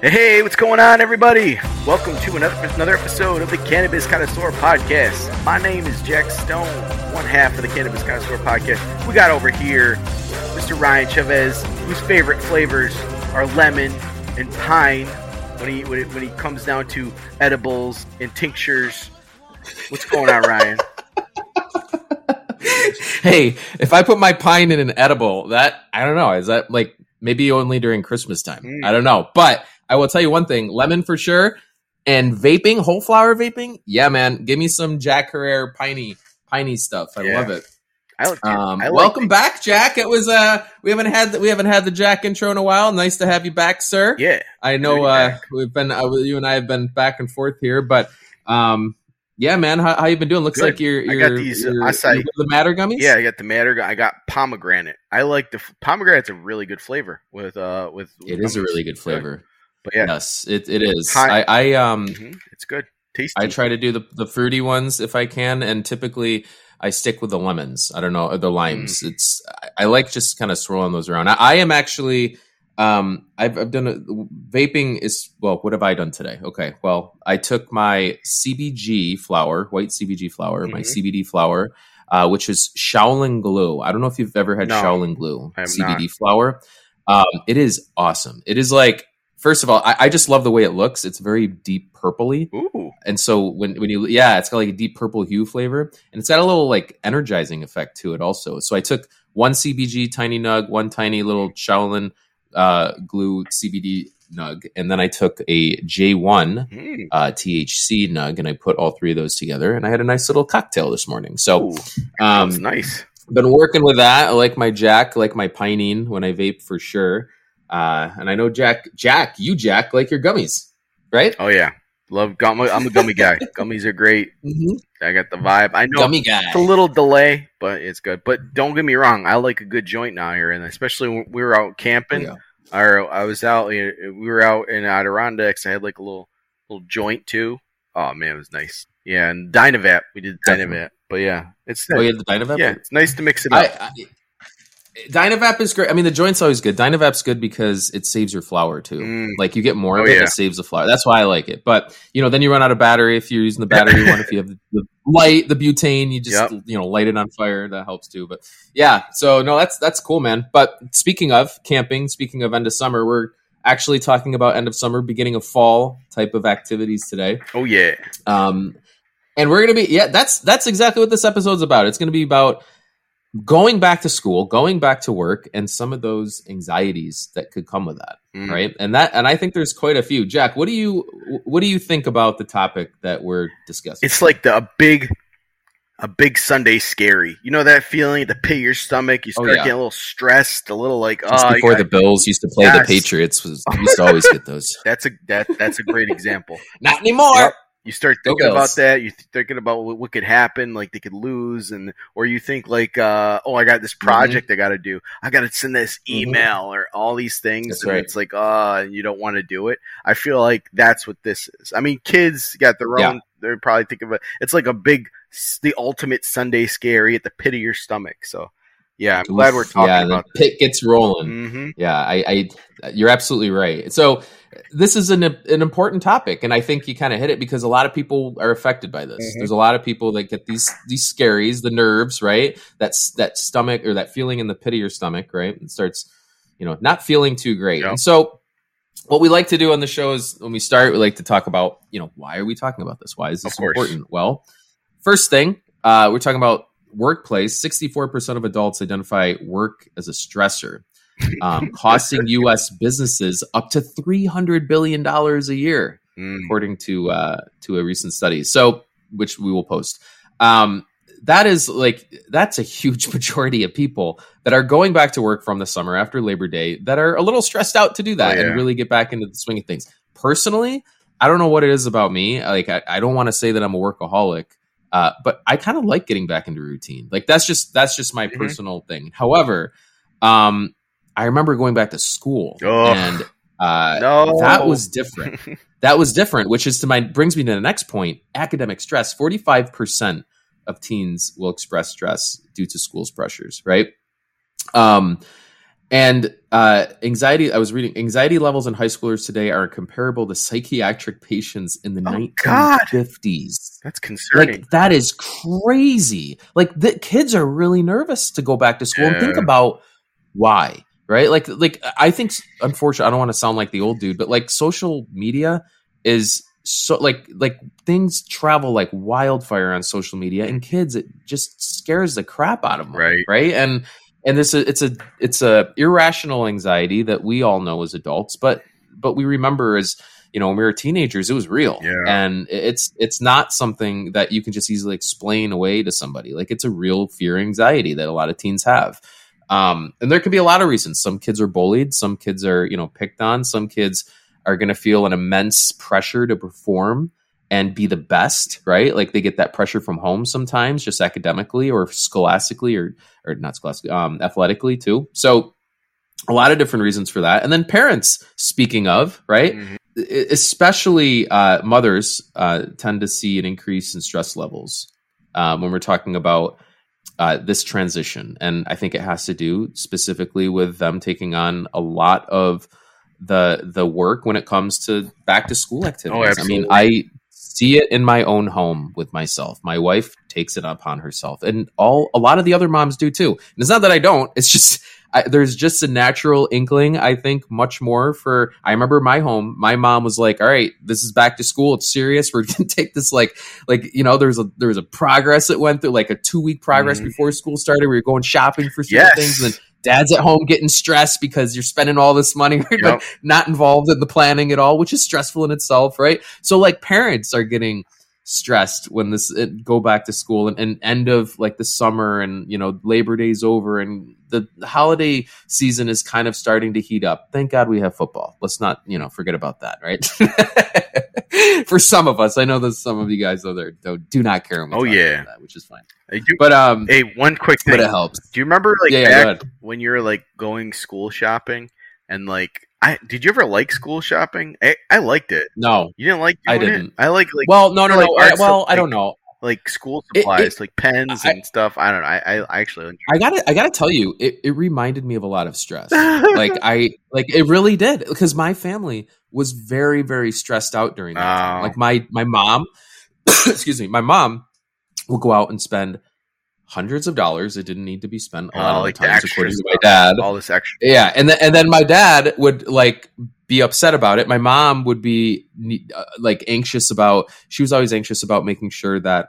Hey, what's going on, everybody? Welcome to another episode of the Cannabis Connoisseur Podcast. My name is Jack Stone, one half of the Cannabis Connoisseur Podcast. We got over here Mr. Ryan Chavez, whose favorite flavors are lemon and pine when he comes down to edibles and tinctures. What's going on, Ryan? Hey, if I put my pine in an edible, that, I don't know, is that like maybe only during Christmas time? I don't know, but I will tell you one thing, lemon for sure, and vaping, whole flower vaping. Yeah, man. Give me some Jack Herer piney stuff. I love it. Welcome back, Jack. It was we haven't had the Jack intro in a while. Nice to have you back, sir. Yeah. I know you and I have been back and forth here, but yeah, man, how you been doing? Looks good. Like you're I got these acai, the Matter gummies? Yeah, I got the Matter. I got pomegranate. I like the pomegranate's a really good flavor with it is a really good flavor. Good. But yeah. Yes, it is. It's good. Tasty. I try to do the fruity ones if I can, and typically I stick with the lemons. I don't know, the limes. It's I like just kind of swirling those around. I am actually I've done vaping is, well, what have I done today? Okay. Well, I took my CBG flower, white CBG flower, my CBD flower, which is Shaolin glue. I don't know if you've ever had Shaolin glue CBD flower. It is awesome. It is like, first of all, I just love the way it looks. It's very deep purpley. Ooh. And so when you, yeah, it's got like a deep purple hue flavor, and it's got a little like energizing effect to it also. So I took one CBG tiny nug, one tiny little Shaolin glue CBD nug, and then I took a J1 THC nug, and I put all three of those together, and I had a nice little cocktail this morning. So that's nice. Been working with that. I like my Jack, I like my pinene when I vape for sure. And I know Jack, like your gummies, right? Oh yeah. Love gummies. I'm a gummy guy. Gummies are great. Mm-hmm. I got the vibe. I know gummy guy. It's a little delay, but it's good. But don't get me wrong, I like a good joint now here, and especially when we were out camping, or we were out in Adirondacks. I had like a little joint too. Oh man, it was nice. Yeah, and Dynavap. We did Dynavap, but yeah, it's nice. Oh, you had the Dynavap. Yeah, it's nice to mix it up. Dynavap is great. I mean, the joint's always good. Dynavap's good because it saves your flower too. Like you get more of it, it saves the flower. That's why I like it. But you know, then you run out of battery if you're using the battery one. If you have the light, the butane, you just light it on fire. That helps too. But yeah, so no, that's cool, man. But speaking of camping, speaking of end of summer, we're actually talking about end of summer, beginning of fall type of activities today. Oh yeah. And we're gonna be that's exactly what this episode's about. It's gonna be about going back to school, going back to work, and some of those anxieties that could come with that, right? And I think there's quite a few. Jack, what do you think about the topic that we're discussing? It's like a big Sunday scary. You know that feeling to pit your stomach, you start getting a little stressed, a little like before the Bills used to play the Patriots, we used to always get those. That's a great example. Not anymore. Yep. You start thinking about that. You're thinking about what could happen, like they could lose, or you think like, I got this project I got to do. I got to send this email or all these things. That's right. It's like, you don't want to do it. I feel like that's what this is. I mean, kids got their own. They're probably thinking about it's like the ultimate Sunday scary at the pit of your stomach. So. Yeah, I'm glad we're talking about this. Yeah, the pit gets rolling. Mm-hmm. Yeah, you're absolutely right. So this is an important topic, and I think you kind of hit it because a lot of people are affected by this. There's a lot of people that get these scaries, the nerves, right? That's that stomach or that feeling in the pit of your stomach, right? It starts, not feeling too great. Yep. And so what we like to do on the show is when we start, we like to talk about, why are we talking about this? Why is this important? Well, first thing, we're talking about workplace. 64% of adults identify work as a stressor, costing U.S. businesses up to $300 billion a year, according to a recent study. So, which we will post. That's a huge majority of people that are going back to work from the summer after Labor Day that are a little stressed out to do that and really get back into the swing of things. Personally, I don't know what it is about me. Like, I don't want to say that I'm a workaholic. But I kind of like getting back into routine. Like that's just my personal thing. However, I remember going back to school and that was different. Which is brings me to the next point. Academic stress. 45% of teens will express stress due to school's pressures. Right. And anxiety, I was reading, anxiety levels in high schoolers today are comparable to psychiatric patients in the 1950s. God. That's concerning. Like, that is crazy. Like, the kids are really nervous to go back to school and think about why, right? Like I think, unfortunately, I don't want to sound like the old dude, but like social media is so like things travel like wildfire on social media, and kids, it just scares the crap out of them, right? And this it's a irrational anxiety that we all know as adults, but we remember as, you know, when we were teenagers, it was real. Yeah. And it's not something that you can just easily explain away to somebody. Like, it's a real fear anxiety that a lot of teens have. And there could be a lot of reasons. Some kids are bullied. Some kids are, you know, picked on. Some kids are going to feel an immense pressure to perform and be the best, right? Like, they get that pressure from home sometimes, just academically or scholastically or not scholastically, athletically too. So a lot of different reasons for that. And then parents, speaking of, right? Mm-hmm. Especially mothers tend to see an increase in stress levels when we're talking about this transition. And I think it has to do specifically with them taking on a lot of the work when it comes to back to school activities. Oh, absolutely. I mean, I see it in my own home with myself. My wife takes it upon herself, and a lot of the other moms do too. And it's not that I don't, it's just, there's just a natural inkling, I think, much more for, I remember my home, my mom was like, all right, this is back to school. It's serious. We're going to take this. Like, you know, there was a progress that went through, like a 2-week progress before school started. We were going shopping for certain things, and then dad's at home getting stressed because you're spending all this money, right? Yep. Like, not involved in the planning at all, which is stressful in itself, right? So like, parents are getting stressed when go back to school and end of like the summer, and, you know, Labor Day's over, and the holiday season is kind of starting to heat up. Thank God we have football. Let's not, you know, forget about that, right? For some of us, I know there's some of you guys out there do not care. Oh yeah, that, which is fine. I do, but hey, one quick thing, but it helps. Do you remember back when you were like going school shopping, and like, did you ever like school shopping? I liked it. No, you didn't like. Doing I didn't. It? I like. Well, no, no, like, no. I don't know. Like school supplies, like pens and stuff. I don't know. I actually enjoyed it. I gotta tell you, it reminded me of a lot of stress. It really did, because my family was very, very stressed out during that time. Like my mom, excuse me, my mom will go out and spend hundreds of dollars that didn't need to be spent a lot of the times, according to my dad. All this extra. Yeah. And then my dad would like be upset about it. My mom would be like anxious about, she was always anxious about making sure that,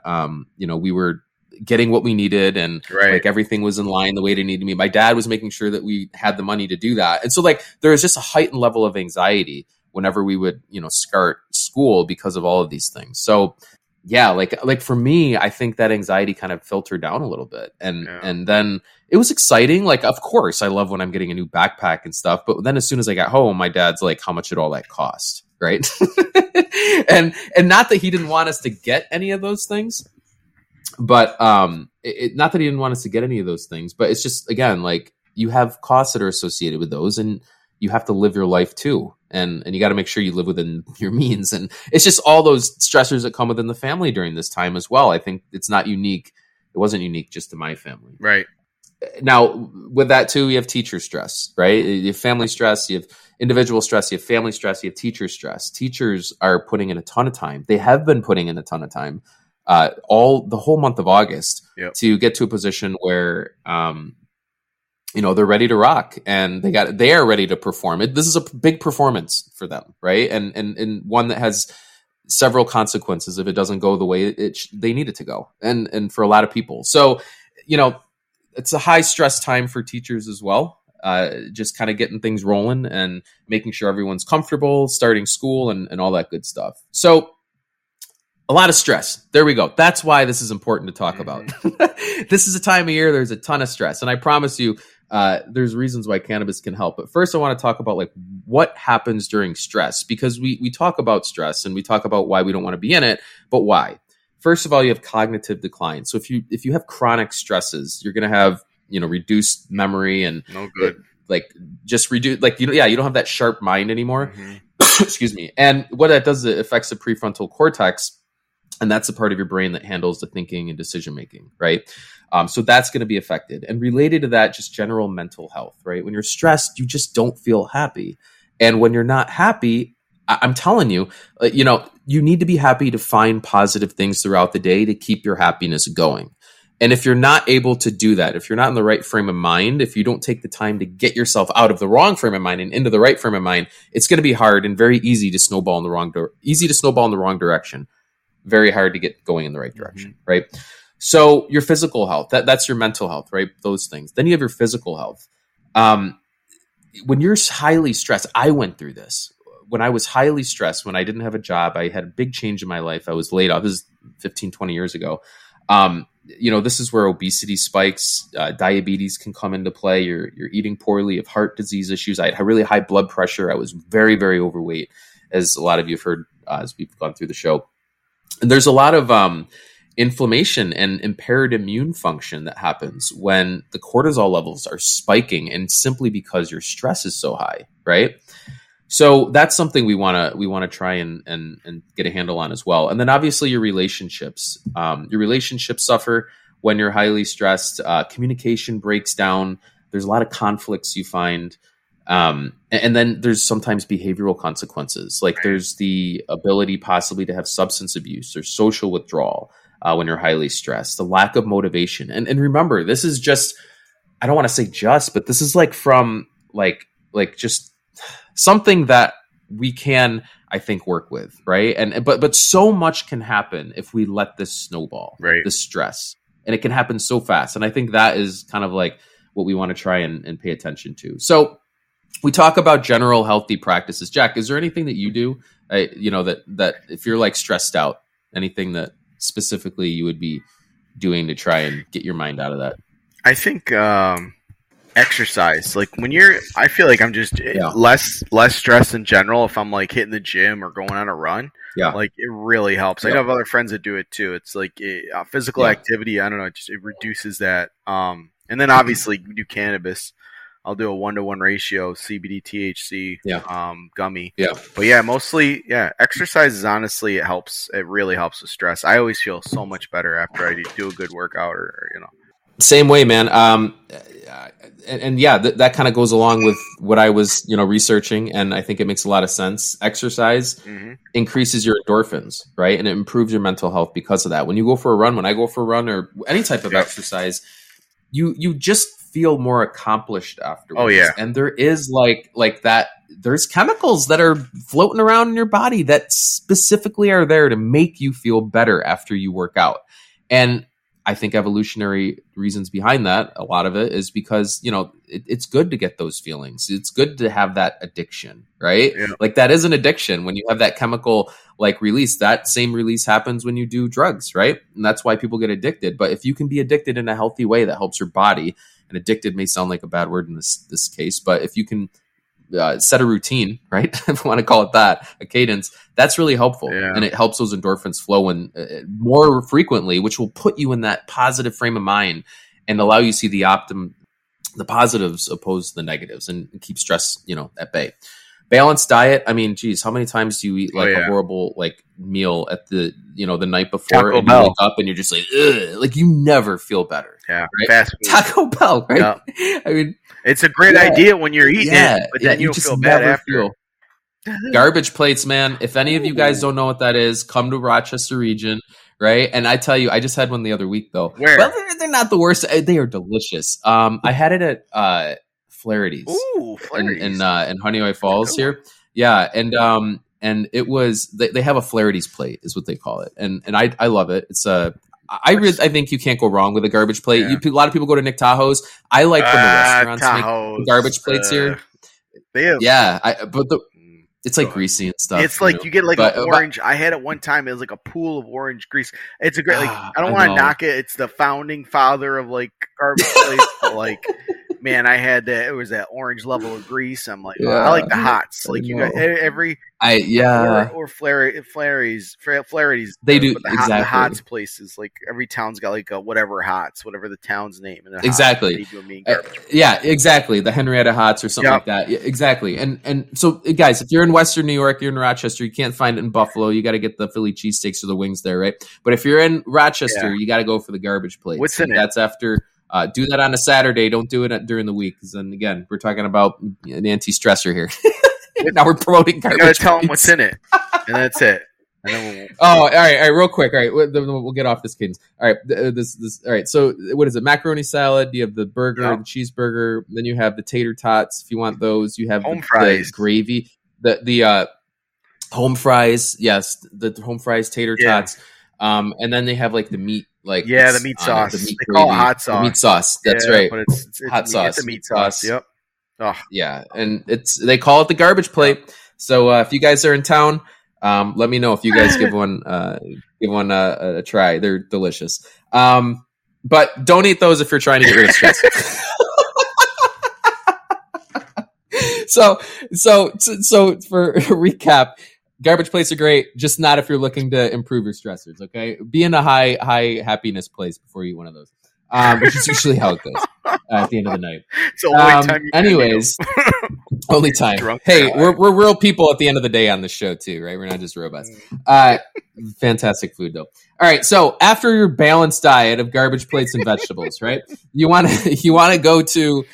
you know, we were getting what we needed, and like everything was in line the way it needed to be. My dad was making sure that we had the money to do that. And so like, there was just a heightened level of anxiety whenever we would, you know, start school because of all of these things. So yeah, like for me, I think that anxiety kind of filtered down a little bit, and then it was exciting. Like, of course, I love when I'm getting a new backpack and stuff. But then as soon as I got home, my dad's like, "How much did all that cost?" Right? and not that he didn't want us to get any of those things, but it's just, again, like, you have costs that are associated with those, and you have to live your life too. And you got to make sure you live within your means. And it's just all those stressors that come within the family during this time as well. I think it's not unique. It wasn't unique just to my family. Right. Now, with that too, you have teacher stress, right? You have family stress, you have individual stress, you have family stress, you have teacher stress. Teachers are putting in a ton of time. They have been putting in a ton of time the whole month of August to get to a position where you know, they're ready to rock, and they are ready to perform. This is a big performance for them, right? And one that has several consequences if it doesn't go the way they need it to go, and for a lot of people. So, you know, it's a high stress time for teachers as well. Just kind of getting things rolling and making sure everyone's comfortable, starting school, and all that good stuff. So, a lot of stress. There we go. That's why this is important to talk about. This is a time of year, there's a ton of stress, and I promise you, there's reasons why cannabis can help. But first, I want to talk about like what happens during stress, because we talk about stress and we talk about why we don't want to be in it, but why? First of all, you have cognitive decline. So if you have chronic stresses, you're going to have, you know, reduced memory and you don't have that sharp mind anymore. Mm-hmm. Excuse me. And what that does is it affects the prefrontal cortex, and that's the part of your brain that handles the thinking and decision making, right? So that's going to be affected. And related to that, just general mental health, right? When you're stressed, you just don't feel happy. And when you're not happy, I'm telling you, you need to be happy to find positive things throughout the day to keep your happiness going. And if you're not able to do that, if you're not in the right frame of mind, if you don't take the time to get yourself out of the wrong frame of mind and into the right frame of mind, it's going to be hard and very easy to snowball in the wrong direction. Very hard to get going in the right direction, mm-hmm. right? So your physical health, that's your mental health, right? Those things. Then you have your physical health. When you're highly stressed, I went through this. When I was highly stressed, when I didn't have a job, I had a big change in my life. I was laid off. This is 15, 20 years ago. This is where obesity spikes, diabetes can come into play. You're eating poorly, you have heart disease issues. I had really high blood pressure. I was very, very overweight, as a lot of you have heard as we've gone through the show. And there's a lot of inflammation and impaired immune function that happens when the cortisol levels are spiking, and simply because your stress is so high, right? So that's something we want to try and get a handle on as well. And then obviously your relationships suffer when you're highly stressed. Communication breaks down. There's a lot of conflicts you find. And then there's sometimes behavioral consequences. Like there's the ability possibly to have substance abuse or social withdrawal when you're highly stressed, the lack of motivation. And remember, this is just, I don't want to say just, but this is like from like just, something that we can, I think, work with, right? And but so much can happen if we let this snowball, right? This stress, and it can happen so fast. And I think that is kind of like what we want to try and pay attention to. So we talk about general healthy practices. Jack, is there anything that you do, that if you're like stressed out, anything that specifically you would be doing to try and get your mind out of that? I think. Exercise, like when you're, I feel like I'm just less stressed in general. If I'm like hitting the gym or going on a run, like it really helps. I have other friends that do it too. It's like physical activity. I don't know, it reduces that. And then obviously you do cannabis. I'll do a 1-to-1 ratio CBD THC gummy. But exercise is honestly, it really helps with stress. I always feel so much better after I do a good workout or. Same way, man. That kind of goes along with what I was, researching, and I think it makes a lot of sense. Exercise increases your endorphins, right? And it improves your mental health because of that. When you go for a run, when I go for a run or any type of exercise, you just feel more accomplished afterwards. Oh, yeah. And there is like that, there's chemicals that are floating around in your body that specifically are there to make you feel better after you work out. And I think evolutionary reasons behind that, a lot of it is because, it's good to get those feelings. It's good to have that addiction, right? Yeah. Like that is an addiction. When you have that chemical release, that same release happens when you do drugs, right? And that's why people get addicted. But if you can be addicted in a healthy way that helps your body, and addicted may sound like a bad word in this case, but if you can set a routine, right? If I want to call it that, a cadence, that's really helpful. Yeah. And it helps those endorphins flow in more frequently, which will put you in that positive frame of mind and allow you to see the positives opposed to the negatives and keep stress, at bay. Balanced diet. I mean, geez, how many times do you eat a horrible meal at the, the night before, and you wake up and you're just like, ugh, you never feel better. Yeah. Right? Fast food. Taco Bell, right? Yeah. I mean, it's a great idea when you're eating it, but then you feel bad after. Garbage plates, man. If any of you guys don't know what that is, come to Rochester region, right? And I tell you, I just had one the other week though. Where? But they're not the worst. They are delicious. I had it at, Flaherty's. Ooh, Flaherty's. In Honeyway Falls here. Yeah. And it was, they have a Flaherty's plate is what they call it. And I love it. It's I think you can't go wrong with a garbage plate. Yeah. A lot of people go to Nick Tahoe's. I like when the restaurants make garbage plates here. They have, it's like greasy and stuff. It's you get orange. I had it one time. It was like a pool of orange grease. It's a great, I don't want to knock it. It's the founding father of garbage plates, but man, I had that. It was that orange level of grease. I'm like, yeah, I like the hots. Like you got every, or Flaherty's. They do the exactly the hots places. Like every town's got like a whatever hots, whatever the town's name. And exactly. Yeah, exactly. The Henrietta Hots or something like that. Yeah, exactly. And so guys, if you're in Western New York, you're in Rochester, you can't find it in Buffalo. You got to get the Philly cheesesteaks or the wings there, right? But if you're in Rochester, you got to go for the garbage plate. What's in it? That's after. Do that on a Saturday. Don't do it during the week. Because then again, we're talking about an anti-stressor here. Now we're promoting garbage. You gotta tell them what's in it, and that's it. And then we'll... Oh, all right, real quick. All right, we'll get off this cadence. All right, all right. So what is it? Macaroni salad. You have the burger, the cheeseburger. Then you have the tater tots if you want those. You have home fries, the gravy, the home fries. Yes, the home fries, tater tots. And then they have like the meat. Like the meat sauce. The meat they call it hot sauce. The meat sauce. That's right. But it's hot sauce. It's the meat sauce. Yep. Oh. Yeah, and they call it the garbage plate. So if you guys are in town, let me know if you guys give one a try. They're delicious. But don't eat those if you're trying to get rid of stress. So for a recap. Garbage plates are great, just not if you're looking to improve your stressors, okay? Be in a high happiness place before you eat one of those, which is usually how it goes at the end of the night. It's the only time you anyways, only time. Drunk hey, we're real people at the end of the day on this show too, right? We're not just robots. Fantastic food though. All right, so after your balanced diet of garbage plates and vegetables, right? You want to go to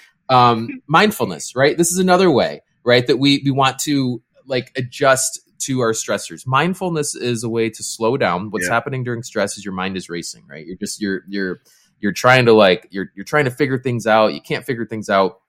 mindfulness, right? This is another way, right? That we want to like adjust to our stressors. Mindfulness is a way to slow down. What's happening during stress is your mind is racing, right? You're just you're trying to like you're trying to figure things out. You can't figure things out,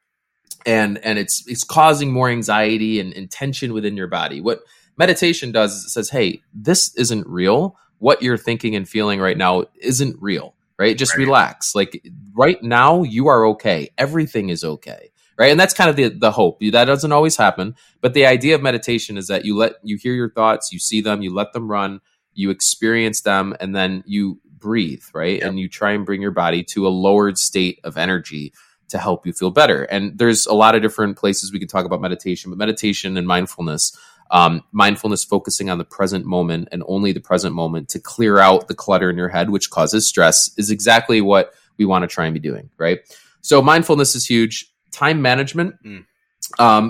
and it's causing more anxiety and tension within your body. What meditation does is it says, "Hey, this isn't real. What you're thinking and feeling right now isn't real, right? Just relax. Like right now, you are okay. Everything is okay." Right. And that's kind of the hope. That doesn't always happen. But the idea of meditation is that you hear your thoughts, you see them, you let them run, you experience them, and then you breathe. Right. Yep. And you try and bring your body to a lowered state of energy to help you feel better. And there's a lot of different places we can talk about meditation, but meditation and mindfulness focusing on the present moment and only the present moment to clear out the clutter in your head, which causes stress, is exactly what we want to try and be doing. Right. So mindfulness is huge. Time management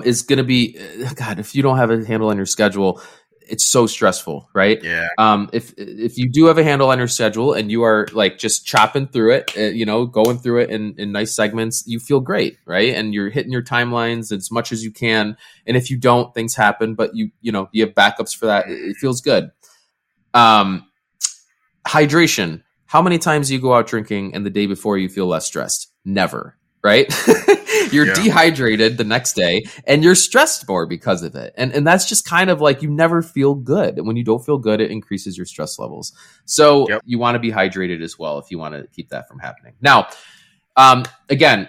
is going to be, God, if you don't have a handle on your schedule, it's so stressful, right? Yeah. If you do have a handle on your schedule and you are like just chopping through it, going through it in nice segments, you feel great, right? And you're hitting your timelines as much as you can. And if you don't, things happen, but you have backups for that. It feels good. Hydration. How many times do you go out drinking and the day before you feel less stressed? Never. Right? You're dehydrated the next day and you're stressed more because of it. And that's just kind of like you never feel good. And when you don't feel good, it increases your stress levels. So you want to be hydrated as well if you want to keep that from happening. Now, again,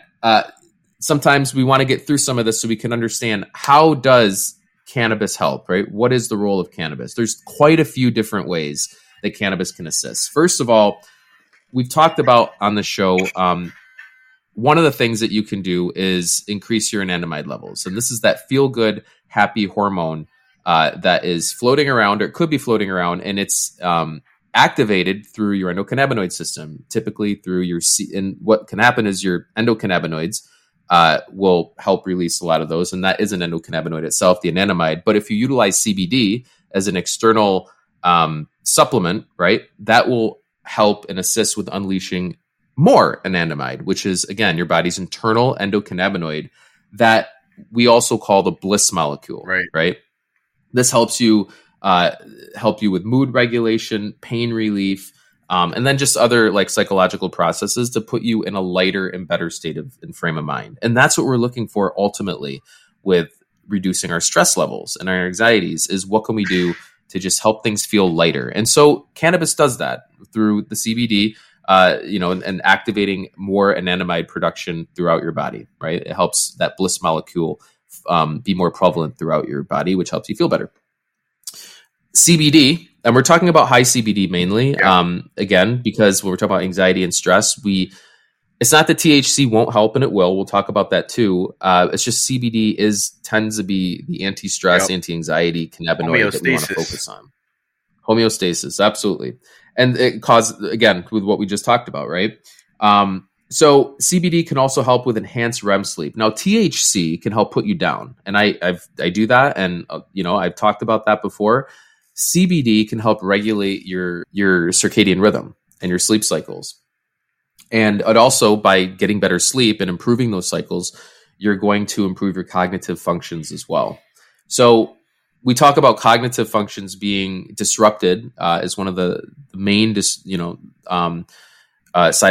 sometimes we want to get through some of this so we can understand how does cannabis help, right? What is the role of cannabis? There's quite a few different ways that cannabis can assist. First of all, we've talked about on the show, one of the things that you can do is increase your anandamide levels. And this is that feel-good, happy hormone that is floating around, or it could be floating around, and it's activated through your endocannabinoid system, typically through your C. And what can happen is your endocannabinoids will help release a lot of those, and that is an endocannabinoid itself, the anandamide. But if you utilize CBD as an external supplement, right, that will help and assist with unleashing more anandamide, which is, again, your body's internal endocannabinoid that we also call the bliss molecule, right? This helps you with mood regulation, pain relief, and then just other like psychological processes to put you in a lighter and better state and frame of mind. And that's what we're looking for ultimately with reducing our stress levels and our anxieties is what can we do to just help things feel lighter. And so cannabis does that through the CBD, and activating more anandamide production throughout your body, right? It helps that bliss molecule be more prevalent throughout your body, which helps you feel better. CBD, and we're talking about high CBD mainly, again, because when we're talking about anxiety and stress, we It's not that THC won't help, and it will. We'll talk about that too. It's just CBD tends to be the anti-stress, anti-anxiety cannabinoid that we want to focus on. Homeostasis, absolutely. And it causes, again, with what we just talked about, right? So CBD can also help with enhanced REM sleep. Now, THC can help put you down, and I do that, and I've talked about that before. CBD can help regulate your circadian rhythm and your sleep cycles. And it also, by getting better sleep and improving those cycles, you're going to improve your cognitive functions as well. So we talk about cognitive functions being disrupted as one of the main side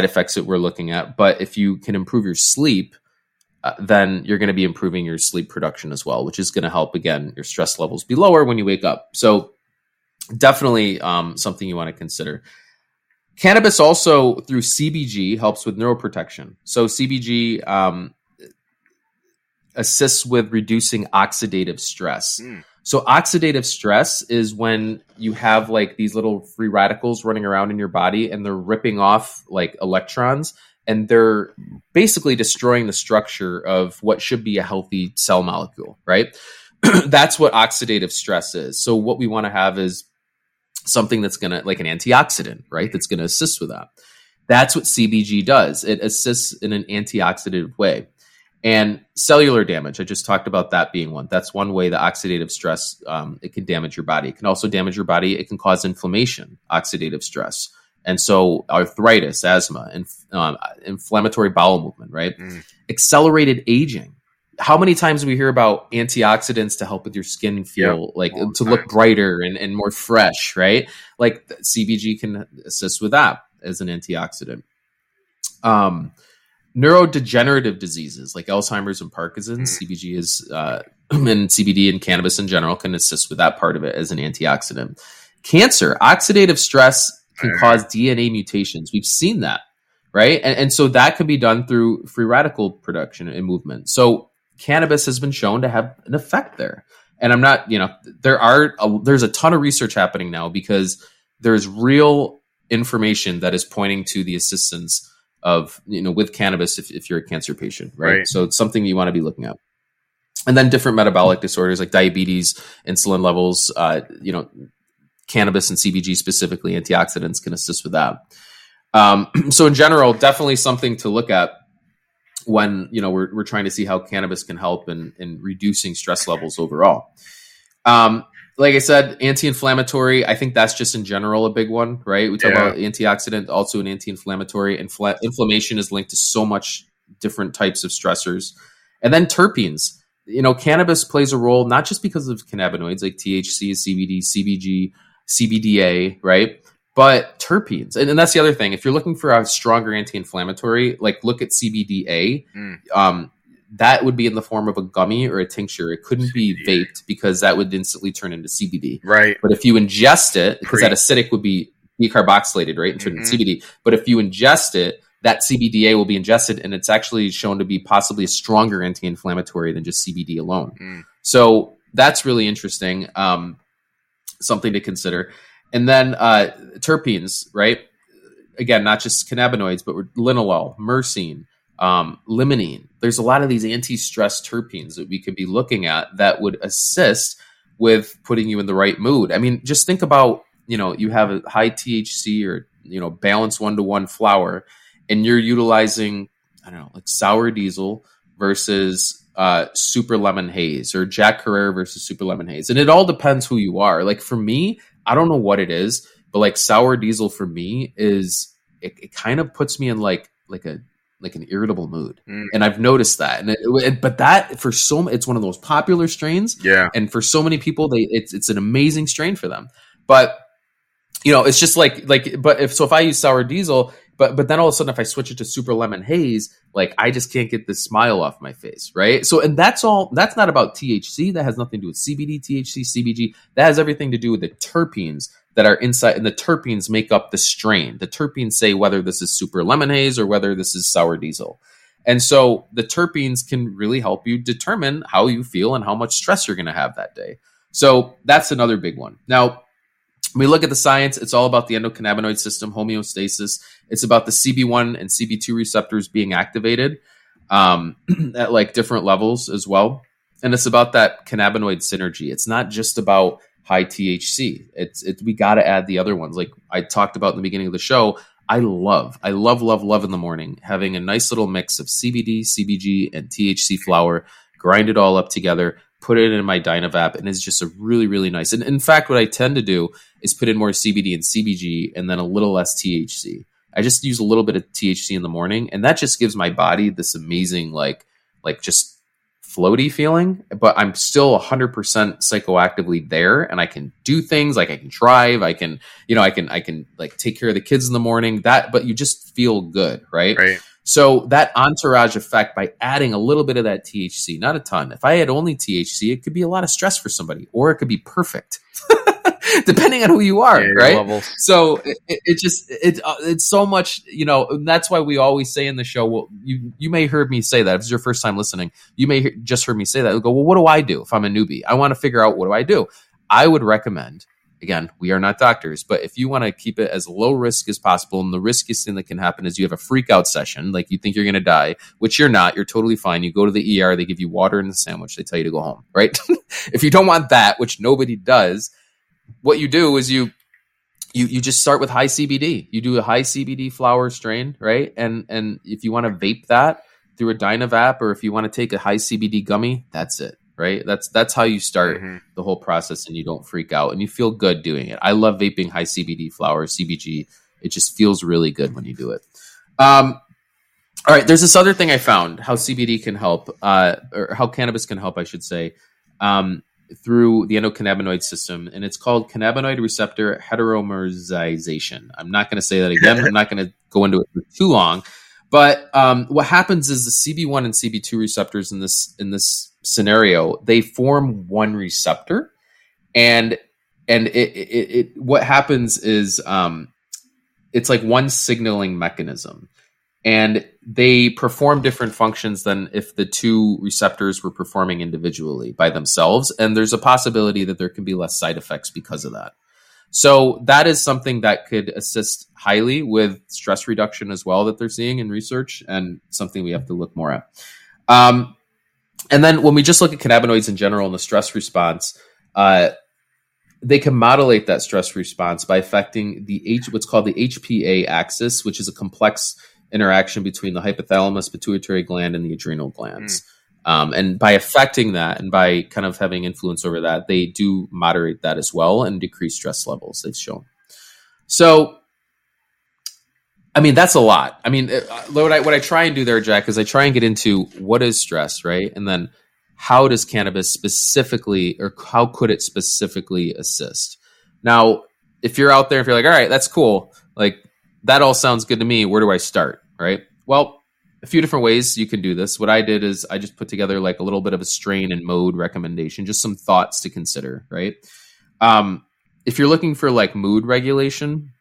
effects that we're looking at. But if you can improve your sleep, then you're going to be improving your sleep production as well, which is going to help, again, your stress levels be lower when you wake up. So definitely something you want to consider. Cannabis also, through CBG, helps with neuroprotection. So CBG assists with reducing oxidative stress. Mm. So oxidative stress is when you have like these little free radicals running around in your body, and they're ripping off like electrons, and they're basically destroying the structure of what should be a healthy cell molecule, right? That's what oxidative stress is. So what we want to have is something that's going to, like an antioxidant, right? That's going to assist with that. That's what CBG does. It assists in an antioxidative way. And cellular damage, I just talked about that being one. That's one way the oxidative stress, it can damage your body. It can also damage your body. It can cause inflammation, oxidative stress. And so arthritis, asthma, and inflammatory bowel movement, right? Mm. Accelerated aging. How many times do we hear about antioxidants to help with your skin feel like to look brighter and more fresh, right? Like CBG can assist with that as an antioxidant. Neurodegenerative diseases like Alzheimer's and Parkinson's, CBG is, and CBD and cannabis in general can assist with that part of it as an antioxidant. Cancer, oxidative stress can cause DNA mutations. We've seen that, right? And so that can be done through free radical production and movement. So cannabis has been shown to have an effect there. And I'm not, there's a ton of research happening now because there's real information that is pointing to the assistance of, with cannabis if you're a cancer patient, right? So it's something you want to be looking at. And then different metabolic disorders like diabetes, insulin levels, cannabis and CBG specifically, antioxidants can assist with that. So in general, definitely something to look at when we're trying to see how cannabis can help in reducing stress levels overall. Like I said, anti-inflammatory, I think that's just in general a big one, right? We talk about antioxidant, also an anti-inflammatory. Inflammation is linked to so much different types of stressors. And then terpenes. Cannabis plays a role not just because of cannabinoids like THC, CBD, CBG, CBDA, right? But terpenes, and that's the other thing. If you're looking for a stronger anti-inflammatory, like look at CBDA. That would be in the form of a gummy or a tincture. It couldn't be vaped because that would instantly turn into CBD. Right. But if you ingest it, because that acidic would be decarboxylated, right, and turn into CBD. But if you ingest it, that CBDA will be ingested, and it's actually shown to be possibly a stronger anti-inflammatory than just CBD alone. So that's really interesting. Something to consider. And then terpenes, right? Again, not just cannabinoids, but linalool, myrcene, limonene. There's a lot of these anti-stress terpenes that we could be looking at that would assist with putting you in the right mood. I mean, just think about, you have a high THC or, balanced 1-to-1 flower, and you're utilizing, like Sour Diesel versus Super Lemon Haze, or Jack Herer versus Super Lemon Haze. And it all depends who you are. Like for me, I don't know what it is, but like Sour Diesel for me is it kind of puts me in like an irritable mood. And I've noticed that. And it's one of those popular strains. Yeah. And for so many people, it's an amazing strain for them. But it's just but if I use Sour Diesel, but then all of a sudden if I switch it to Super Lemon Haze, like I just can't get this smile off my face, right? So, and that's not about THC. That has nothing to do with CBD, THC, CBG. That has everything to do with the terpenes that are inside, and the terpenes make up the strain. The terpenes say whether this is Super Lemon Haze or whether this is Sour Diesel. And so the terpenes can really help you determine how you feel and how much stress you're going to have that day. So that's another big one. Now, We look at the science. It's all about the endocannabinoid system, homeostasis. It's about the CB1 and CB2 receptors being activated at like different levels as well. And it's about that cannabinoid synergy. It's not just about high THC. We got to add the other ones. Like I talked about in the beginning of the show, I love in the morning, having a nice little mix of CBD, CBG, and THC flower, grind it all up together, put it in my Dynavap, and it's just a really, really nice. And in fact, what I tend to do is put in more CBD and CBG and then a little less THC. I just use a little bit of THC in the morning, and that just gives my body this amazing, like just floaty feeling, but I'm still 100% psychoactively there, and I can do things, like I can drive, I can like take care of the kids in the morning, but you just feel good, right? So that entourage effect, by adding a little bit of that THC, not a ton. If I had only THC, it could be a lot of stress for somebody, or it could be perfect. Depending on who you are, right? Levels. So it's so much, and that's why we always say in the show, well, you may heard me say that. If it's your first time listening, you may just heard me say that. You'll go, well, what do I do if I'm a newbie? I want to figure out what do I do? I would recommend, again, we are not doctors, but if you want to keep it as low risk as possible, and the riskiest thing that can happen is you have a freak out session, like you think you're going to die, which you're not, you're totally fine. You go to the ER, they give you water and a sandwich, they tell you to go home, right? If you don't want that, which nobody does, what you do is you just start with high CBD. You do a high CBD flower strain, right? And if you want to vape that through a Dynavap, or if you want to take a high CBD gummy, that's it, right? That's how you start the whole process, and you don't freak out and you feel good doing it. I love vaping high CBD flower, CBG. It just feels really good when you do it. All right, there's this other thing I found, how CBD can help, or how cannabis can help, I should say. Through the endocannabinoid system, and it's called cannabinoid receptor heteromerization. I'm not going to say that again. I'm not going to go into it for too long, but what happens is the CB1 and CB2 receptors in this scenario, they form one receptor, and it what happens is it's like one signaling mechanism. And they perform different functions than if the two receptors were performing individually by themselves. And there's a possibility that there can be less side effects because of that. So that is something that could assist highly with stress reduction as well, that they're seeing in research, and something we have to look more at. And then when we just look at cannabinoids in general and the stress response, they can modulate that stress response by affecting what's called the HPA axis, which is a complex interaction between the hypothalamus, pituitary gland, and the adrenal glands. And by affecting that, and by kind of having influence over that, they do moderate that as well and decrease stress levels, they've shown. So, I mean, that's a lot. I mean, what I try and do there, Jack, is I try and get into what is stress, right? And then how does cannabis specifically, or how could it specifically assist? Now, if you're out there, if you're like, all right, that's cool, like, that all sounds good to me. Where do I start? Right? Well, a few different ways you can do this. What I did is I just put together like a little bit of a strain and mode recommendation, just some thoughts to consider, right? If you're looking for like mood regulation,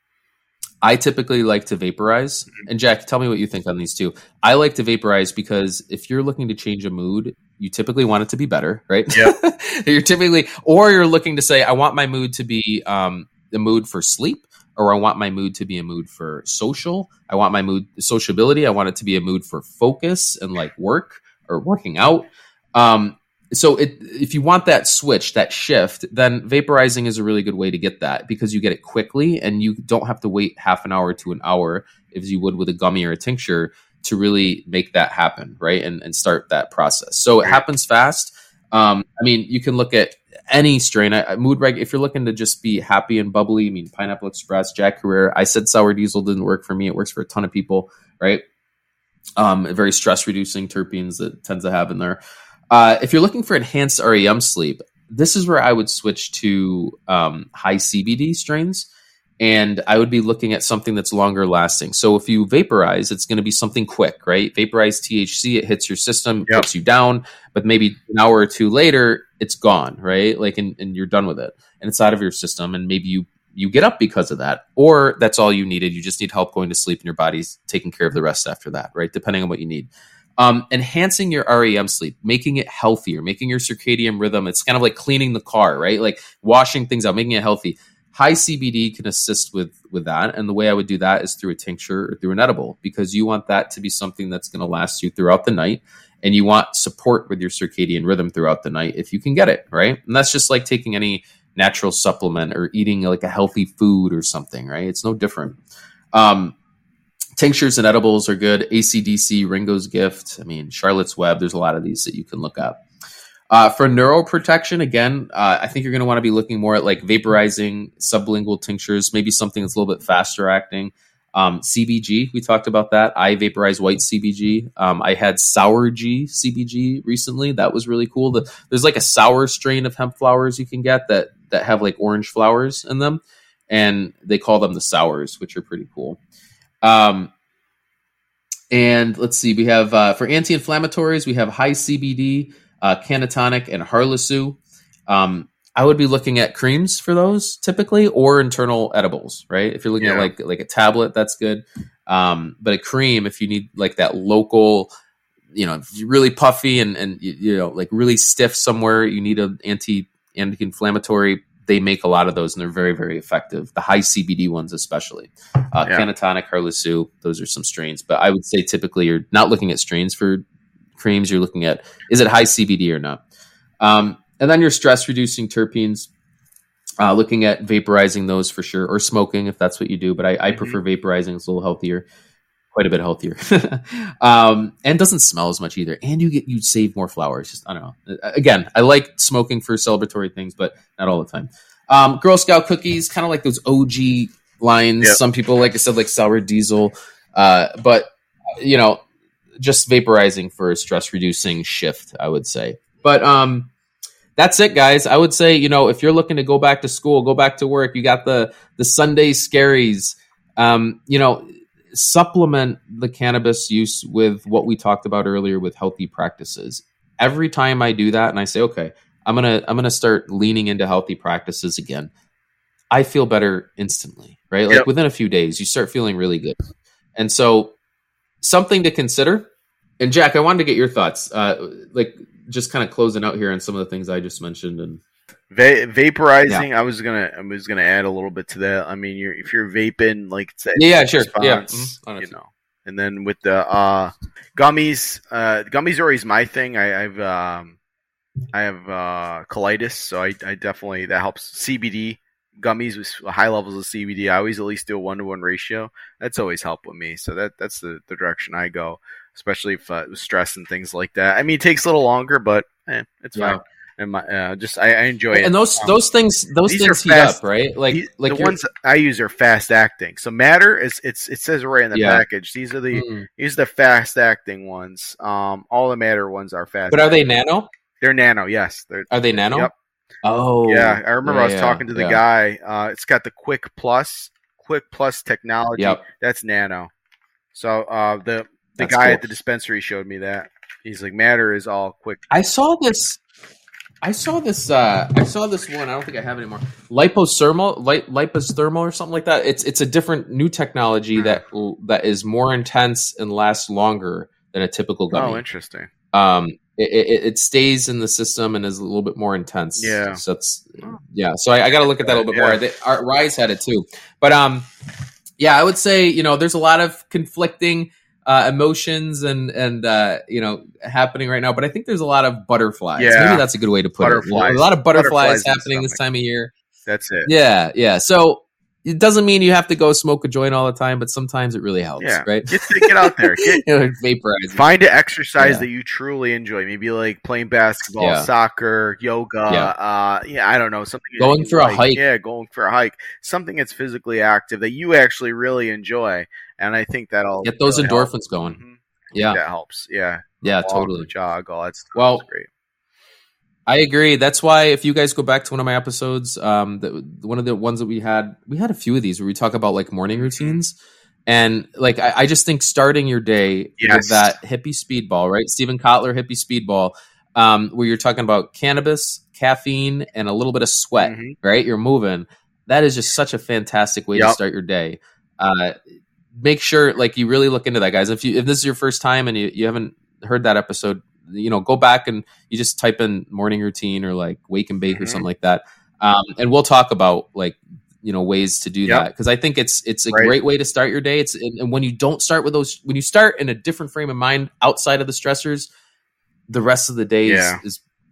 I typically like to vaporize. And Jack, tell me what you think on these two. I like to vaporize because if you're looking to change a mood, you typically want it to be better, right? Yeah. You're looking to say, I want my mood to be the mood for sleep, or I want my mood to be a mood for social. I want my mood sociability. I want it to be a mood for focus and like work or working out. If you want that switch, that shift, then vaporizing is a really good way to get that, because you get it quickly and you don't have to wait half an hour to an hour as you would with a gummy or a tincture to really make that happen, right? And start that process. So it happens fast. I mean, you can look at any strain. If you're looking to just be happy and bubbly, I mean, Pineapple Express, Jack Herer. I said Sour Diesel didn't work for me. It works for a ton of people, right? Very stress-reducing terpenes that tends to have in there. If you're looking for enhanced REM sleep, this is where I would switch to high CBD strains, and I would be looking at something that's longer lasting. So if you vaporize, it's going to be something quick, right? Vaporize THC, it hits your system, it puts you down, but maybe an hour or two later, it's gone, right? Like, and you're done with it, and it's out of your system, and maybe you get up because of that, or that's all you needed. You just need help going to sleep, and your body's taking care of the rest after that, right? Depending on what you need. Enhancing your REM sleep, making it healthier, making your circadian rhythm. It's kind of like cleaning the car, right? Like washing things out, making it healthy. High CBD can assist with that. And the way I would do that is through a tincture or through an edible, because you want that to be something that's going to last you throughout the night. And you want support with your circadian rhythm throughout the night if you can get it, right? And that's just like taking any natural supplement or eating like a healthy food or something, right? It's no different. Tinctures and edibles are good. ACDC, Ringo's Gift. I mean, Charlotte's Web. There's a lot of these that you can look up. For neuroprotection, again, I think you're going to want to be looking more at like vaporizing, sublingual tinctures, maybe something that's a little bit faster acting. CBG, we talked about that. I vaporize white CBG. I had Sour G CBG recently. That was really cool. There's like a sour strain of hemp flowers you can get that have like orange flowers in them. And they call them the sours, which are pretty cool. And let's see, we have for anti-inflammatories, we have high CBD, Cannatonic, and Harle-Tsu. I would be looking at creams for those typically, or internal edibles, right? If you're looking at like a tablet, that's good. But a cream, if you need like that local, you know, if you're really puffy and you know, like really stiff somewhere, you need an anti-inflammatory. They make a lot of those and they're very, very effective. The high CBD ones, especially Cannatonic, Harle-Tsu, those are some strains, but I would say typically you're not looking at strains for creams. You're looking at, is it high CBD or not? And then your stress reducing terpenes, looking at vaporizing those for sure, or smoking if that's what you do. But I prefer vaporizing. It's a little healthier, quite a bit healthier. And doesn't smell as much either. And you save more flowers. Just, I don't know. Again, I like smoking for celebratory things, but not all the time. Girl Scout cookies, kind of like those OG lines. Yep. Some people, like I said, like Sour Diesel, but you know, just vaporizing for a stress reducing shift, I would say. But, that's it, guys. I would say, you know, if you're looking to go back to school, go back to work, you got the Sunday scaries, you know, supplement the cannabis use with what we talked about earlier with healthy practices. Every time I do that and I say, okay, I'm going to start leaning into healthy practices again, I feel better instantly, right? Like within a few days, you start feeling really good. And so something to consider. And Jack, I wanted to get your thoughts, like just kind of closing out here on some of the things I just mentioned and vaporizing. Yeah. I was gonna add a little bit to that. I mean, if you're vaping, like it's that response, you know. And then with the gummies, gummies are always my thing. I have colitis, so I definitely, that helps. CBD gummies with high levels of CBD. I always at least do a 1-to-1 ratio. That's always helped with me. So that's the direction I go. Especially if stress and things like that. I mean, it takes a little longer, but it's fine. And I enjoy it. And those things heat up, right? Like the ones I use are fast acting. So Matter is it says right in the package. These are the these are the fast acting ones. All the Matter ones are fast. But are they nano? They're nano. Yes. Are they nano? Yep. Oh yeah. I remember I was talking to the guy. It's got the Quick Plus technology. Yep. That's nano. So the guy at the dispensary showed me that. He's like, Matter is all quick. I saw this one. I don't think I have it anymore. Liposothermal or something like that. It's a different new technology that is more intense and lasts longer than a typical gummy. Oh, interesting. It stays in the system and is a little bit more intense. Yeah. So I got to look at that a little bit more. Rise had it too. But I would say, you know, there's a lot of conflicting emotions and you know, happening right now, but I think there's a lot of butterflies. Yeah. Maybe that's a good way to put it. A lot of butterflies happening this time of year. That's it. Yeah. So it doesn't mean you have to go smoke a joint all the time, but sometimes it really helps, right? Get out there. Get you know, vaporize. Find an exercise that you truly enjoy. Maybe like playing basketball, soccer, yoga. I don't know. Something going for a hike. Yeah, going for a hike. Something that's physically active that you actually really enjoy. And I think that'll get those really endorphins going. Mm-hmm. Yeah, that helps. Yeah, yeah, totally. Jog, all that stuff. Well, great. I agree. That's why if you guys go back to one of my episodes, one of the ones that we had a few of these where we talk about like morning routines, and like I just think starting your day with that hippie speedball, right? Stephen Kotler hippie speedball, where you're talking about cannabis, caffeine, and a little bit of sweat, right? You're moving. That is just such a fantastic way to start your day. Make sure like you really look into that, guys. If this is your first time and you haven't heard that episode, you know, go back and you just type in morning routine or like wake and bake or something like that. And we'll talk about like, ways to do that. Cause I think it's a great way to start your day. It's, and when you don't start with those, when you start in a different frame of mind outside of the stressors, the rest of the day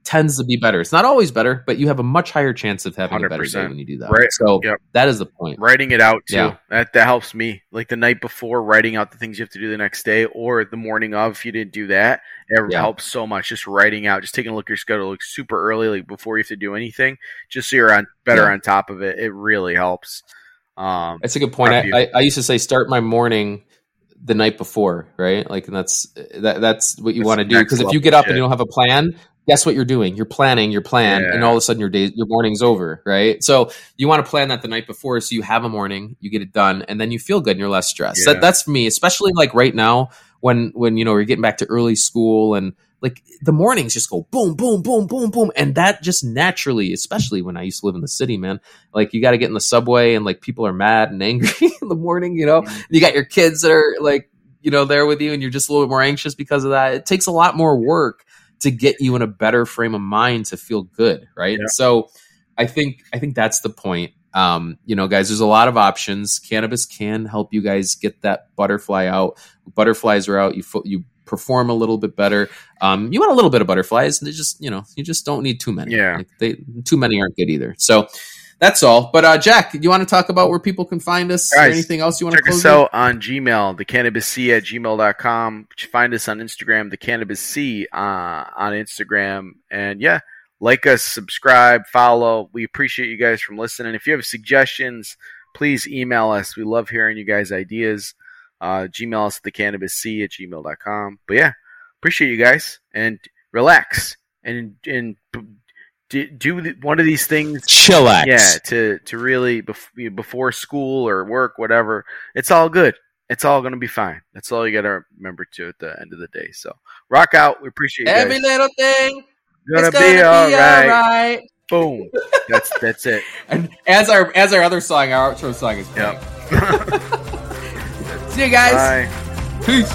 tends to be better. It's not always better, but you have a much higher chance of having 100%. A better day when you do that. Right. So that is the point. Writing it out too. Yeah. That helps me. Like the night before, writing out the things you have to do the next day, or the morning of, if you didn't do that, it helps so much. Just writing out, just taking a look at your schedule like super early, like before you have to do anything, just so you're on top of it. It really helps. That's a good point. I used to say start my morning the night before, right? Like, and that's what you want to do. Because if you get up and you don't have a plan, guess what you're doing? You're planning your plan, and all of a sudden your morning's over, right? So you want to plan that the night before, so you have a morning, you get it done, and then you feel good and you're less stressed. Yeah. That's for me, especially like right now when we're getting back to early school and like the mornings just go boom, boom, boom, boom, boom, and that just naturally, especially when I used to live in the city, man, like you got to get in the subway and like people are mad and angry in the morning, You got your kids that are like there with you, and you're just a little bit more anxious because of that. It takes a lot more work to get you in a better frame of mind to feel good, right? Yeah. So I think that's the point. Guys, there's a lot of options. Cannabis can help you guys get that butterfly out. Butterflies are out. You perform a little bit better. You want a little bit of butterflies, and they just you just don't need too many. Yeah, too many aren't good either. So that's all. But Jack, you want to talk about where people can find us, guys, or anything else you want to close? Check us out on Gmail, thecannabisc@gmail.com. Find us on Instagram, thecannabisc on Instagram. And like us, subscribe, follow. We appreciate you guys from listening. If you have suggestions, please email us. We love hearing you guys' ideas. Gmail us, thecannabisc@gmail.com. But appreciate you guys. And relax. And do one of these things, chillax. To really before school or work, whatever. It's all good. It's all going to be fine. That's all you got to remember to at the end of the day. So rock out. We appreciate you guys. Every little thing gonna be all right. Boom. That's it. And as our other song, our outro song is playing. See you guys. Bye. Peace.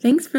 Thanks for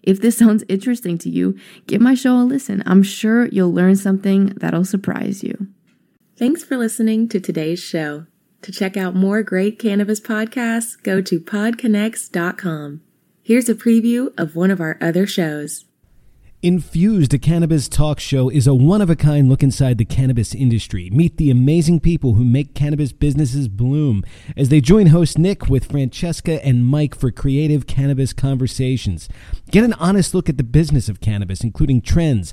If this sounds interesting to you, give my show a listen. I'm sure you'll learn something that'll surprise you. Thanks for listening to today's show. To check out more great cannabis podcasts, go to podconnects.com. Here's a preview of one of our other shows. Infused, a cannabis talk show, is a one-of-a-kind look inside the cannabis industry. Meet the amazing people who make cannabis businesses bloom as they join host Nick with Francesca and Mike for creative cannabis conversations. Get an honest look at the business of cannabis, including trends,